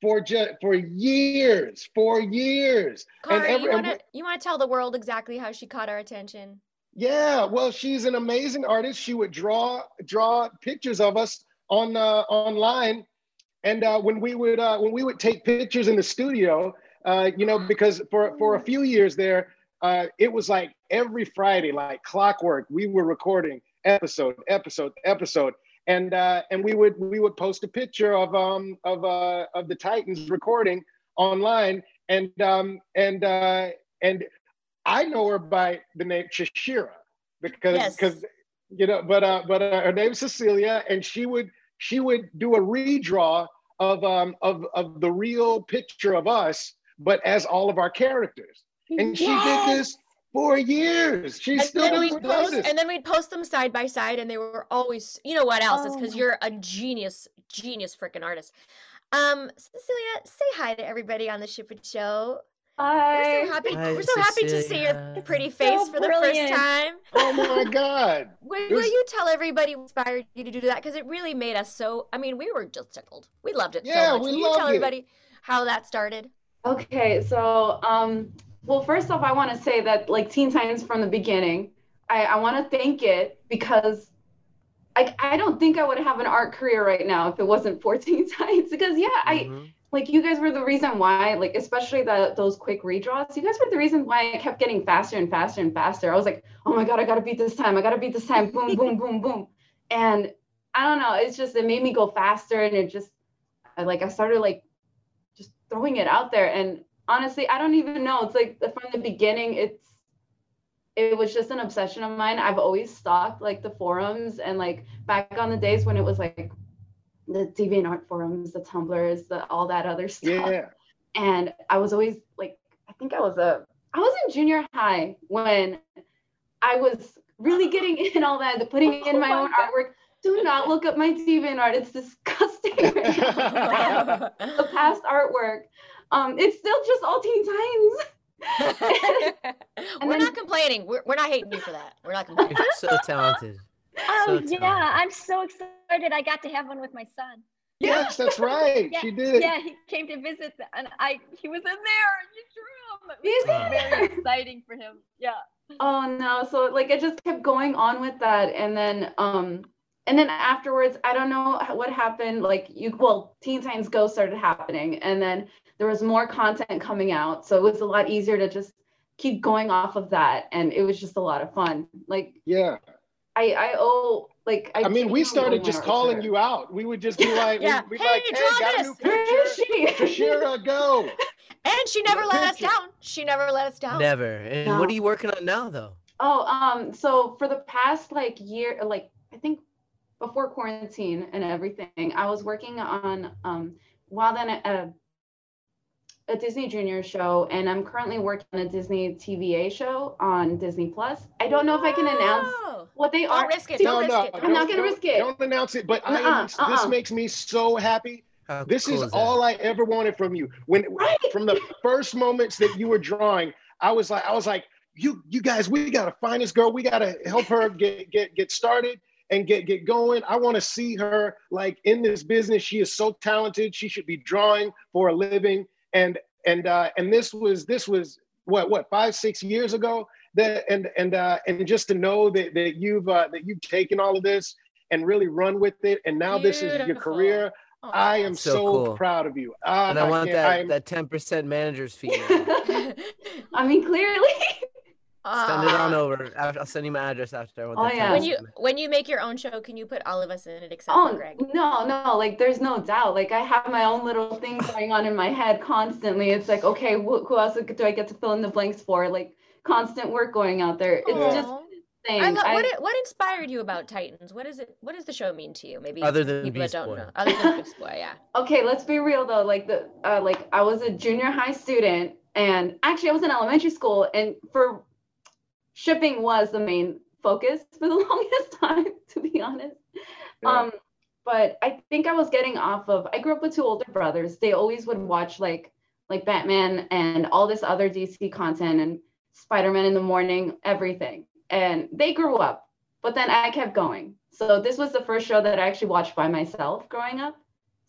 For just for years, for years. Khary, and every, you want to tell the world exactly how she caught our attention? Yeah, well, she's an amazing artist. She would draw draw pictures of us on uh, online, and uh, when we would uh, when we would take pictures in the studio, uh, you know, because for for a few years there, uh, it was like every Friday, like clockwork, we were recording episode, episode, episode. And uh, and we would we would post a picture of um of uh of the Titans recording online, and um and uh and I know her by the name Ceshira because because yes. you know but uh but uh, her name's Cecilia, and she would she would do a redraw of um of of the real picture of us, but as all of our characters, and she yes. did this. Four years. She's and still then post, And then we'd post them side by side, and they were always, you know what else? Oh. It's because you're a genius, genius freaking artist. Um, Cecilia, say hi to everybody on the Ship It Show. Hi. We're so happy. Hi, we're so Cecilia. happy to see your pretty face so for the brilliant. first time. Oh my God. will, will you tell everybody what inspired you to do that? Because it really made us so, I mean, we were just tickled. We loved it yeah, so much. We Can you tell it. everybody how that started? Okay, so um well, first off, I want to say that, like, Teen Titans from the beginning, I, I want to thank it because, like, I don't think I would have an art career right now if it wasn't for Teen Titans. Because, yeah, mm-hmm. I, like, you guys were the reason why, like, especially the, those quick redraws, you guys were the reason why I kept getting faster and faster and faster. I was like, oh, my God, I got to beat this time. I got to beat this time. Boom, boom, boom, boom. And I don't know. It's just it made me go faster. And it just, I, like, I started, like, just throwing it out there. And honestly, I don't even know. It's like from the beginning, it's it was just an obsession of mine. I've always stalked like the forums, and like back on the days when it was like the DeviantArt forums, the Tumblrs, the all that other stuff. Yeah. And I was always like, I think I was a I was in junior high when I was really getting in all that, putting in my own artwork. Do not look up my DeviantArt. It's disgusting. The past artwork. Um, it's still just all Teen Titans. we're then, not complaining. We're, we're not hating you for that. We're not complaining. You're so talented. Oh, so excited. Yeah, I'm so excited. I got to have one with my son. Yes, that's right. Yeah, she did. Yeah, he came to visit, and I he was in there. And you drew him. It was very exciting for him. Yeah. Oh no! So like, it just kept going on with that, and then um, and then afterwards, I don't know what happened. Like you, well, Teen Titans Go started happening, and then there was more content coming out, so it was a lot easier to just keep going off of that, and it was just a lot of fun. Like yeah, I I owe. Like, I, I mean, we started just calling you out. We would just be like, yeah. we'd, we'd hey, like, hey, got a new picture. Ceshira, go. And she never let us down. She never let us down. Never. And no. What are you working on now, though? Oh, um, so for the past like year, like I think before quarantine and everything, I was working on um, while then a, a, a Disney Junior show, and I'm currently working on a Disney T V A show on Disney Plus. I don't know if I can announce. What they are. Don't risk it. Don't no, risk no, it. I'm not going to risk it. Don't announce it, but uh-uh, I am, uh-uh. this makes me so happy. How this cool is, is all I ever wanted from you. When right? From the first moments that you were drawing, I was like, I was like, you you guys, we got to find this girl. We got to help her get get get started and get get going. I want to see her like in this business. She is so talented. She should be drawing for a living. And and uh, and this was this was what what five six years ago. That, and and uh, and just to know that that you've uh, that you've taken all of this and really run with it, and now Beautiful. This is your career. Oh, I am so, so cool. proud of you. Uh, and I, I want that I'm... that ten percent manager's fee. I mean, clearly. Send it on over. I'll send you my address after. Oh yeah. When you when you make your own show, can you put all of us in it except oh, for Greg? No, no. Like there's no doubt. Like I have my own little thing going on in my head constantly. It's like, okay, wh who else do I get to fill in the blanks for? Like. Constant work going out there. It's Aww. Just things. I love, I, what what inspired you about Titans? What is it? What does the show mean to you? Maybe other than people Beast that don't Boy. Know. Other than Beast Boy, yeah. Okay, let's be real though. Like the uh, like I was a junior high student, and actually I was in elementary school, and for shipping was the main focus for the longest time, to be honest. Yeah. Um, but I think I was getting off of. I grew up with two older brothers. They always would watch like like Batman and all this other D C content and. Spider-Man in the morning, everything. And they grew up, but then I kept going. So this was the first show that I actually watched by myself growing up.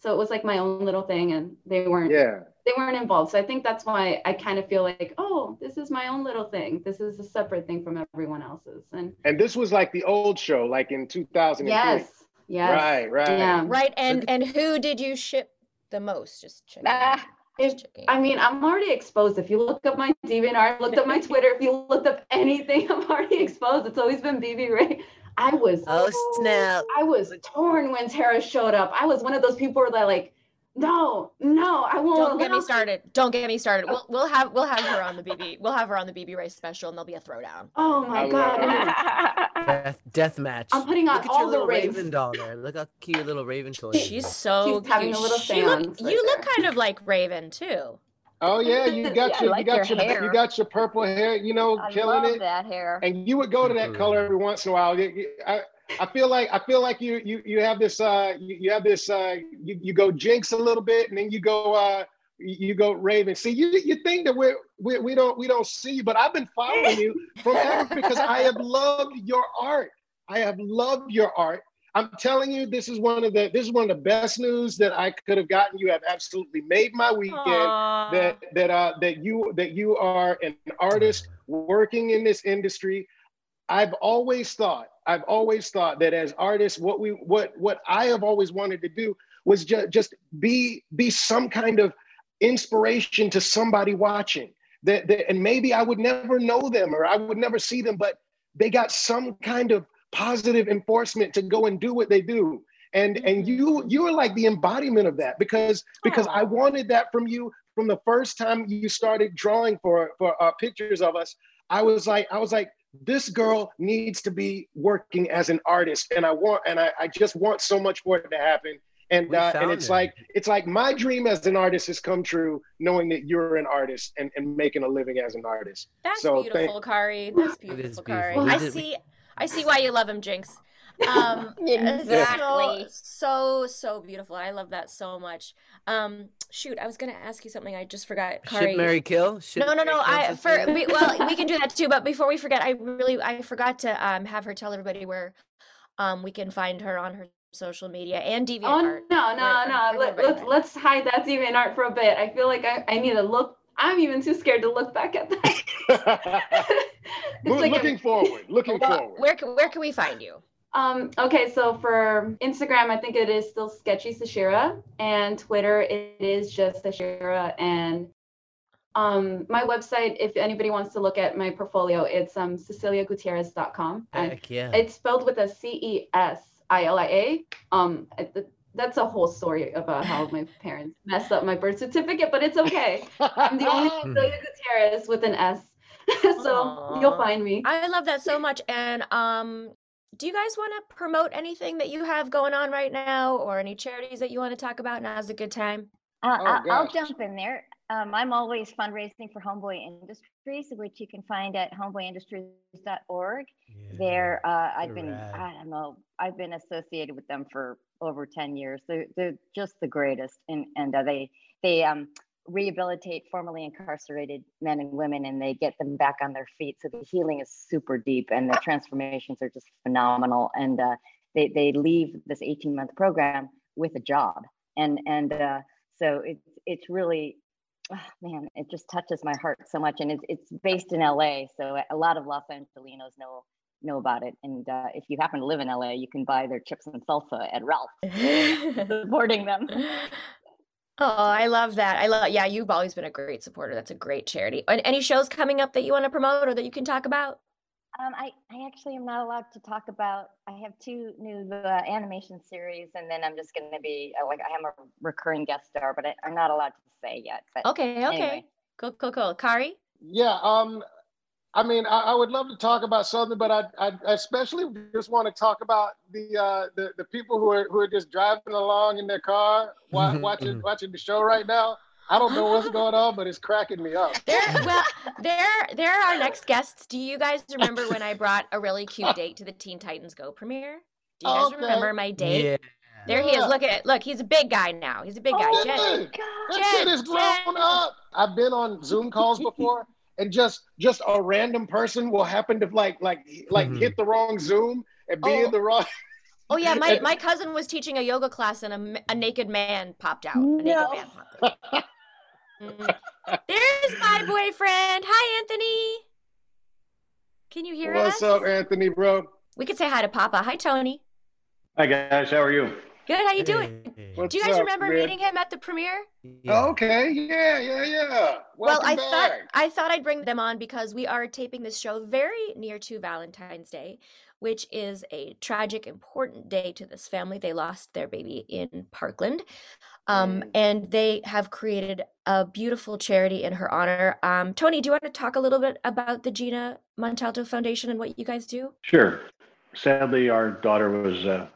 So it was like my own little thing and they weren't yeah. they weren't involved. So I think that's why I kind of feel like, oh, this is my own little thing. This is a separate thing from everyone else's. And and this was like the old show, like in two thousand three. Yes. Yes. Right, right. Yeah. Right. And and who did you ship the most? Just check. Ah. If, I mean, I'm already exposed. If you look up my DeviantArt, looked up my Twitter, if you looked up anything, I'm already exposed. It's always been B B Ray. I was oh snap! I was torn when Tara showed up. I was one of those people that like, no, no, I won't. Don't get me started. Don't get me started. We'll we'll have we'll have her on the B B. We'll have her on the B B Ray special, and there'll be a throwdown. Oh my god! Death, death match. I'm putting on all the raves. Look at your little raven doll there. Look how cute your little raven toy. She's so cute. Having a little seance. You look kind of like Raven too. Oh yeah, you got yeah, your like you got your, your you got your purple hair, you know, I killing love it. That hair. And you would go to that color every once in a while. I I feel like I feel like you you you have this uh you, you have this uh you, you go Jinx a little bit and then you go uh you go Raven. See you you think that we're we we don't we don't see you, but I've been following you forever because I have loved your art. I have loved your art. I'm telling you, this is one of the this is one of the best news that I could have gotten. You have absolutely made my weekend. Aww. That that uh that you that you are an artist working in this industry. I've always thought, I've always thought that as artists, what we what what I have always wanted to do was just just be be some kind of inspiration to somebody watching. That, that and maybe I would never know them or I would never see them, but they got some kind of positive enforcement to go and do what they do, and and you you are like the embodiment of that because because Aww. I wanted that from you from the first time you started drawing for for uh, pictures of us. I was like I was like this girl needs to be working as an artist, and I want and I, I just want so much for it to happen. And uh, and it's it. like it's like my dream as an artist has come true, knowing that you're an artist and and making a living as an artist. That's so, beautiful, Khary. That's beautiful, Khary. I see. I see why you love him, Jinx. Um, exactly. So, so, so beautiful. I love that so much. Um, shoot, I was gonna ask you something. I just forgot. Khary. Should Mary kill? Should no, no, no. I for we, well, we can do that too. But before we forget, I really I forgot to um have her tell everybody where Um, we can find her on her social media and DeviantArt. Oh, no, no, no. Let, let's, let's hide that DeviantArt for a bit. I feel like I, I need to look. I'm even too scared to look back at that. It's like looking a, forward, looking well, forward. Where can, where can we find you? Um, okay, so for Instagram, I think it is still Sketchy Ceshira, and Twitter, it is just Ceshira. And um, my website, if anybody wants to look at my portfolio, it's um, Cecilia Gutierrez dot com. Heck yeah. It's spelled with a C E S I L I A. Um, it, that's a whole story about how my parents messed up my birth certificate, but it's okay. I'm the only Cecilia Gutierrez with an S. So you'll find me. I love that so much. And um, do you guys want to promote anything that you have going on right now, or any charities that you want to talk about? Now's a good time. Uh, oh, I'll jump in there. Um, I'm always fundraising for Homeboy Industries, which you can find at homeboy industries dot org. Yeah, there, uh, I've been, rad. I don't know, I've been associated with them for over ten years. They're, they're just the greatest. And, and uh, they, they um, rehabilitate formerly incarcerated men and women, and they get them back on their feet. So the healing is super deep, and the transformations are just phenomenal. And uh, they, they leave this eighteen month program with a job. And, and uh, so it's, it's really, oh, man, it just touches my heart so much. And it's, it's based in L A, so a lot of Los Angelinos know know about it. And uh, if you happen to live in L A, you can buy their chips and salsa at Ralph's, supporting them. Oh, I love that. I love, yeah, you've always been a great supporter. That's a great charity. And any shows coming up that you want to promote or that you can talk about? Um, I, I actually am not allowed to talk about, I have two new uh, animation series, and then I'm just going to be, uh, like, I am a recurring guest star, but I, I'm not allowed to say yet. But okay, okay. Anyway. Cool, cool, cool. Khary? Yeah, um, I mean, I, I would love to talk about something, but I, I, I especially just want to talk about the, uh, the the people who are who are just driving along in their car, wa- watching watching the show right now. I don't know what's going on, but it's cracking me up. There, well, there, there are our next guests. Do you guys remember when I brought a really cute date to the Teen Titans Go premiere? Do you guys okay. remember my date? Yeah. There yeah. he is. Look at it. Look, he's a big guy now. He's a big oh, guy. Jen, that kid is grown Jen. up. I've been on Zoom calls before, and just just a random person will happen to like like like mm-hmm. hit the wrong Zoom and be oh. in the wrong. Oh yeah, my, my cousin was teaching a yoga class, and a, a naked man popped out. A no. naked man popped out. Mm-hmm. There's my boyfriend. Hi, Anthony. Can you hear What's us? What's up, Anthony, bro? We could say hi to Papa. Hi, Tony. Hi, guys. How are you? Good. How you doing? What's Do you guys up, remember man? meeting him at the premiere? Yeah. Okay. Yeah, yeah, yeah. Welcome well, I back. thought I thought I'd bring them on because we are taping this show very near to Valentine's Day, which is a tragic, important day to this family. They lost their baby in Parkland, um, and they have created a beautiful charity in her honor. Um, Tony, do you want to talk a little bit about the Gina Montalto Foundation and what you guys do? Sure. Sadly, our daughter was uh,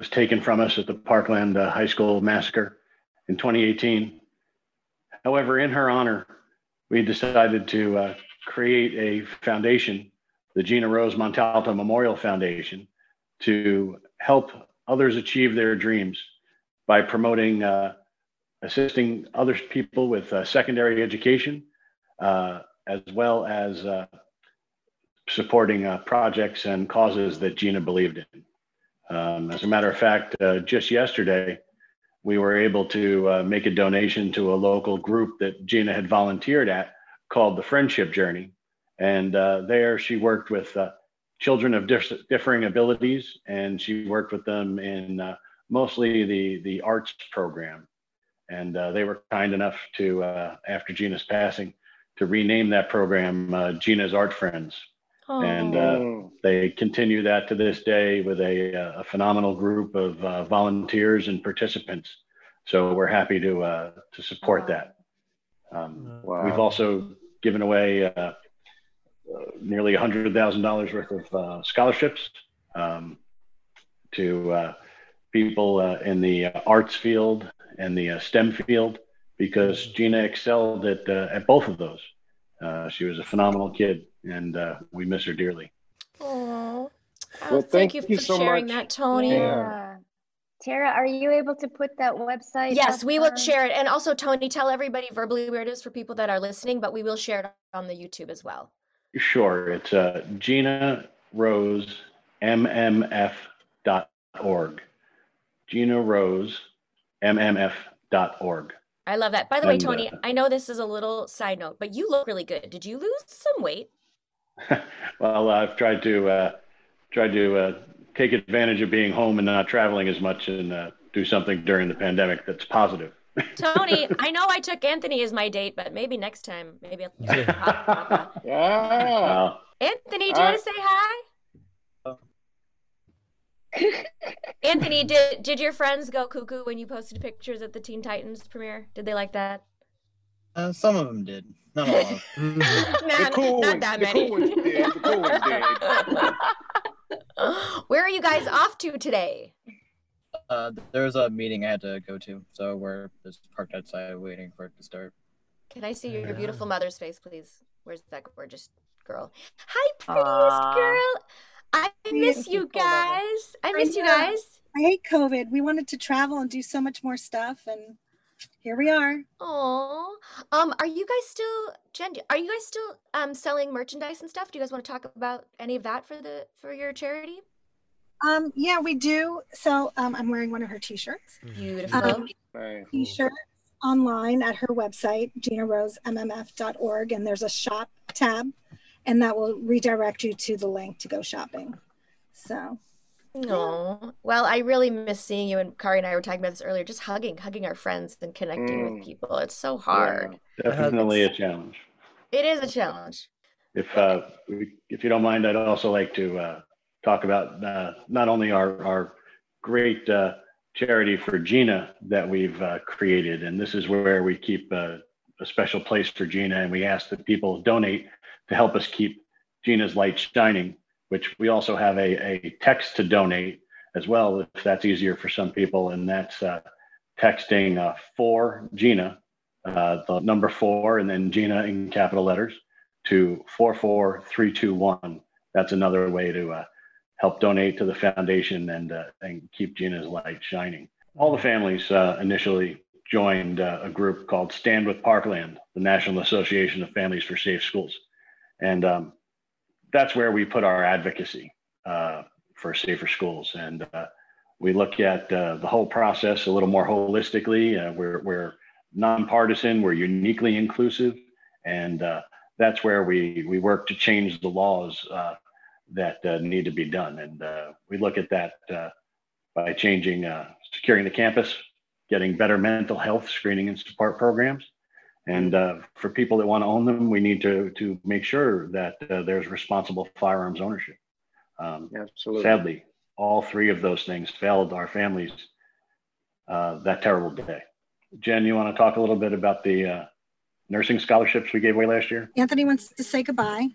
was taken from us at the Parkland uh, High School massacre in twenty eighteen. However, in her honor, we decided to uh, create a foundation, the Gina Rose Montalto Memorial Foundation, to help others achieve their dreams by promoting, uh, assisting other people with uh, secondary education, uh, as well as uh, supporting uh, projects and causes that Gina believed in. Um, as a matter of fact, uh, just yesterday, we were able to uh, make a donation to a local group that Gina had volunteered at called the Friendship Journey. And uh, there she worked with uh, children of dis- differing abilities, and she worked with them in uh, mostly the, the arts program. And uh, they were kind enough to, uh, after Gina's passing, to rename that program uh, Gina's Art Friends. Oh. And uh, they continue that to this day with a, a phenomenal group of uh, volunteers and participants. So we're happy to, uh, to support that. Um, wow. We've also given away uh, Uh, nearly one hundred thousand dollars worth of uh, scholarships um, to uh, people uh, in the arts field and the uh, STEM field, because Gina excelled at uh, at both of those. Uh, she was a phenomenal kid, and uh, we miss her dearly. Aww. Well, thank, thank you for you so sharing much. that, Tony. Yeah. Yeah. Tara, are you able to put that website? Yes, we will share it. And also, Tony, tell everybody verbally where it is for people that are listening, but we will share it on the YouTube as well. Sure. It's uh, Gina Rose M M F org. Gina Rose, M M F dot org. I love that. By the and, way, Tony, uh, I know this is a little side note, but you look really good. Did you lose some weight? Well, I've tried to uh, tried to uh, take advantage of being home and not traveling as much and uh, do something during the pandemic that's positive. Tony, I know I took Anthony as my date, but maybe next time, maybe I'll pop, pop, pop. Yeah. Anthony, do you uh, want to say hi? Anthony, did did your friends go cuckoo when you posted pictures at the Teen Titans premiere? Did they like that? Uh, some of them did. Not all of them. Nah, cool not ones, that the many. Cool ones did, the cool ones did. Where are you guys off to today? Uh, there was a meeting I had to go to, so we're just parked outside waiting for it to start. Can I see your beautiful mother's face, please? Where's that gorgeous girl? Hi, prettiest Aww. girl. I miss you guys. I miss I you guys. I hate COVID. We wanted to travel and do so much more stuff, and here we are. Aww. Um, are you guys still, Jen, are you guys still um, selling merchandise and stuff? Do you guys want to talk about any of that for the for your charity? Um, yeah, we do. So um, I'm wearing one of her t-shirts. Beautiful. Um, cool. T-shirts online at her website, Gina Rose M M F dot org, and there's a shop tab. And that will redirect you to the link to go shopping. So. No. Yeah. Well, I really miss seeing you. And Khary and I were talking about this earlier, just hugging, hugging our friends and connecting mm. with people. It's so hard. Yeah, definitely it's, a challenge. It is a challenge. If uh, if you don't mind, I'd also like to uh, talk about uh, not only our, our great uh, charity for Gina that we've uh, created. And this is where we keep uh, a special place for Gina. And we ask that people donate to help us keep Gina's light shining, which we also have a, a text to donate as well, if that's easier for some people. And that's uh, texting uh, for Gina, uh, the number four, and then Gina in capital letters to four four three two one. That's another way to uh, help donate to the foundation and, uh, and keep Gina's light shining. All the families uh, initially joined uh, a group called Stand With Parkland, the National Association of Families for Safe Schools. And um, that's where we put our advocacy uh, for safer schools. And uh, we look at uh, the whole process a little more holistically. Uh, we're, we're nonpartisan, we're uniquely inclusive. And uh, that's where we, we work to change the laws uh, that uh, need to be done. And uh, we look at that uh, by changing, uh, securing the campus, getting better mental health screening and support programs. And uh, for people that want to own them, we need to to make sure that uh, there's responsible firearms ownership. Um, Absolutely. Sadly, all three of those things failed our families uh, that terrible day. Jen, you want to talk a little bit about the uh, nursing scholarships we gave away last year? Anthony wants to say goodbye.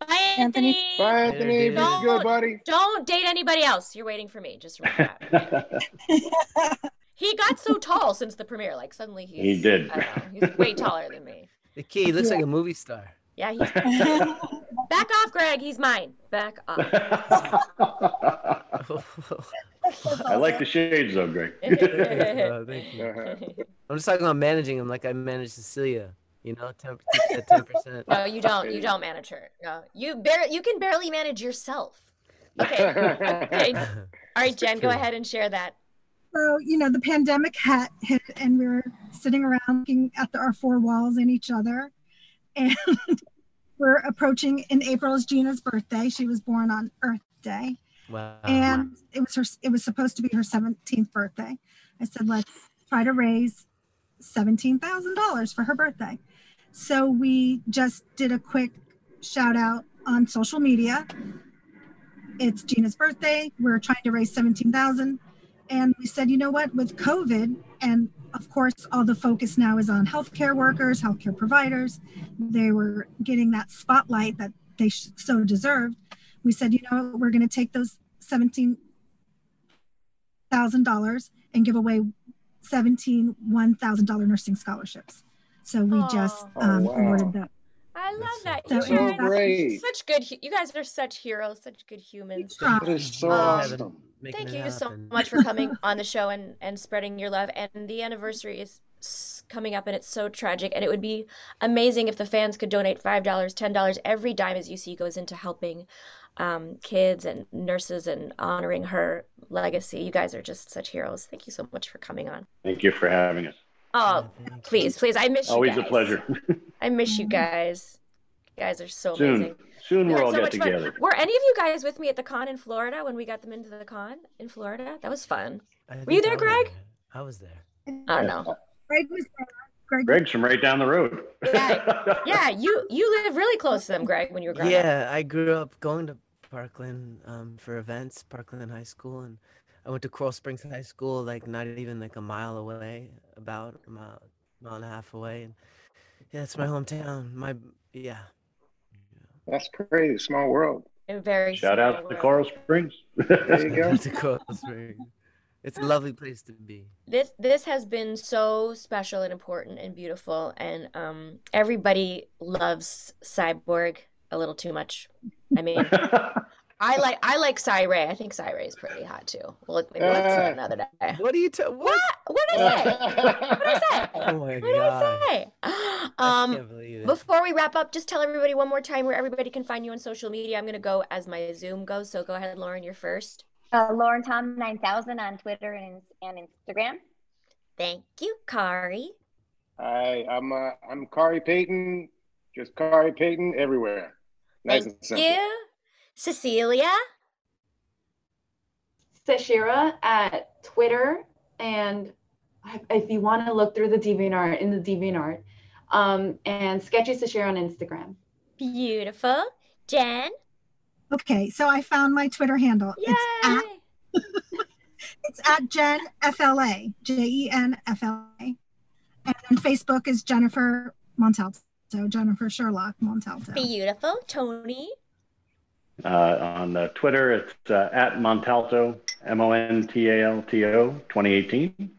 Bye, Anthony. Anthony. Bye, Anthony. Be good, buddy. Don't date anybody else. You're waiting for me. Just remember that. He got so tall since the premiere. Like suddenly he's he did. I don't know, he's way taller than me. The key he looks yeah. like a movie star. Yeah, he's back off, Greg. He's mine. Back off. I like the shades though, Greg. uh, thank you. I'm just talking about managing him, like I manage Cecilia. You know, ten percent. No, you don't. You don't manage her. No, you bar you can barely manage yourself. Okay. Okay. All right, Jen, go ahead and share that. So, you know, the pandemic had hit and we were sitting around looking at the, our four walls and each other. And we're approaching, in April is Gina's birthday. She was born on Earth Day. Wow. And it was her, it was supposed to be her seventeenth birthday. I said, let's try to raise seventeen thousand dollars for her birthday. So we just did a quick shout out on social media. It's Gina's birthday. We're trying to raise seventeen thousand dollars. And we said, you know what, with COVID, and of course, all the focus now is on healthcare workers, healthcare providers. They were getting that spotlight that they so deserved. We said, you know, we're going to take those seventeen thousand dollars and give away seventeen one thousand dollar nursing scholarships. So we Aww. just um, oh, wow. awarded that. I love that. So you guys great. Such good. You guys are such heroes, such good humans. That is so um, awesome. Thank you happen. so much for coming on the show and, and spreading your love. And the anniversary is coming up and it's so tragic. And it would be amazing if the fans could donate five dollars, ten dollars. Every dime, as you see, goes into helping um, kids and nurses and honoring her legacy. You guys are just such heroes. Thank you so much for coming on. Thank you for having us. Oh, please, please. I miss you Always guys. Always a pleasure. I miss you guys. You guys are so Soon. amazing. Soon we'll all so get together. Fun. Were any of you guys with me at the con in Florida when we got them into the con in Florida? That was fun. Were you there, I Greg? There. I was there. I don't know. Greg was there. Greg. Greg's from right down the road. Yeah, yeah. You you live really close to them, Greg, when you were growing yeah, up. Yeah, I grew up going to Parkland um, for events, Parkland High School, and I went to Coral Springs High School, like not even like a mile away, about a mile, mile and a half away. And yeah, it's my hometown. My yeah. That's crazy. Small world. And very Shout out world. to Coral Springs. There you go. To Coral Springs. It's a lovely place to be. This this has been so special and important and beautiful, and um, everybody loves Cyborg a little too much. I mean, I like I like Cy Ray. I think Cy Ray is pretty hot too. We'll look maybe uh, that's another day. What do you t what? What did I say? What did I say? Oh my what did I say? Um, I can't believe it. Before we wrap up, just tell everybody one more time where everybody can find you on social media. I'm gonna go as my Zoom goes. So go ahead, Lauren. You're first. Uh, Lauren Tom nine thousand on Twitter and, and Instagram. Thank you, Khary. Hi, I'm uh, I'm Khary Payton. Just Khary Payton everywhere. Nice Thank and simple. you, Cecilia. Ceshira at Twitter, and if you want to look through the DeviantArt in the DeviantArt, um, and Sketchy Ceshira on Instagram. Beautiful, Jen. Okay, so I found my Twitter handle. Yay! It's at, it's at Jen F L A, J E N F L A. And then Facebook is Jennifer Montalto, Jennifer Sherlock Montalto. Beautiful. Tony? Uh, on the Twitter, it's uh, at Montalto, M O N T A L T O, twenty eighteen.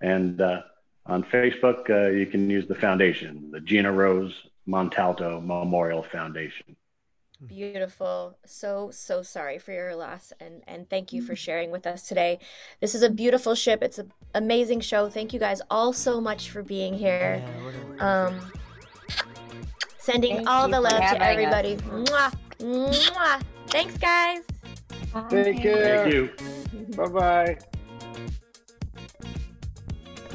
And uh, on Facebook, uh, you can use the foundation, the Gina Rose Montalto Memorial Foundation. Beautiful. So, so sorry for your loss, and, and thank you for sharing with us today. This is a beautiful ship. It's an amazing show. Thank you guys all so much for being here. Um, sending thank all the love to everybody. Mwah, mwah. Thanks, guys. Take care. Thank you. Bye-bye.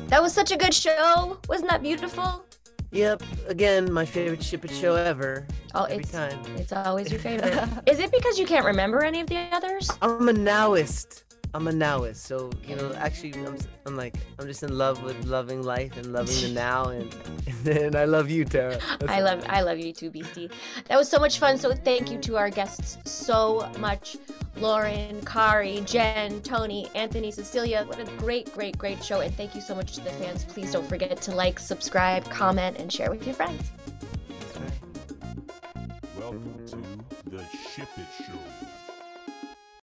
That was such a good show. Wasn't that beautiful? Yep. Again, my favorite Ship It show ever. Oh, Every it's, time. It's always your favorite. Is it because you can't remember any of the others? I'm a nowist. I'm a nowist. So, you know, actually, I'm, I'm like, I'm just in love with loving life and loving the now. And, and I love you, Tara. That's I love I, I love you too, Beastie. That was so much fun. So thank you to our guests so much. Lauren, Khary, Jen, Tony, Anthony, Cecilia. What a great, great, great show. And thank you so much to the fans. Please don't forget to like, subscribe, comment, and share with your friends.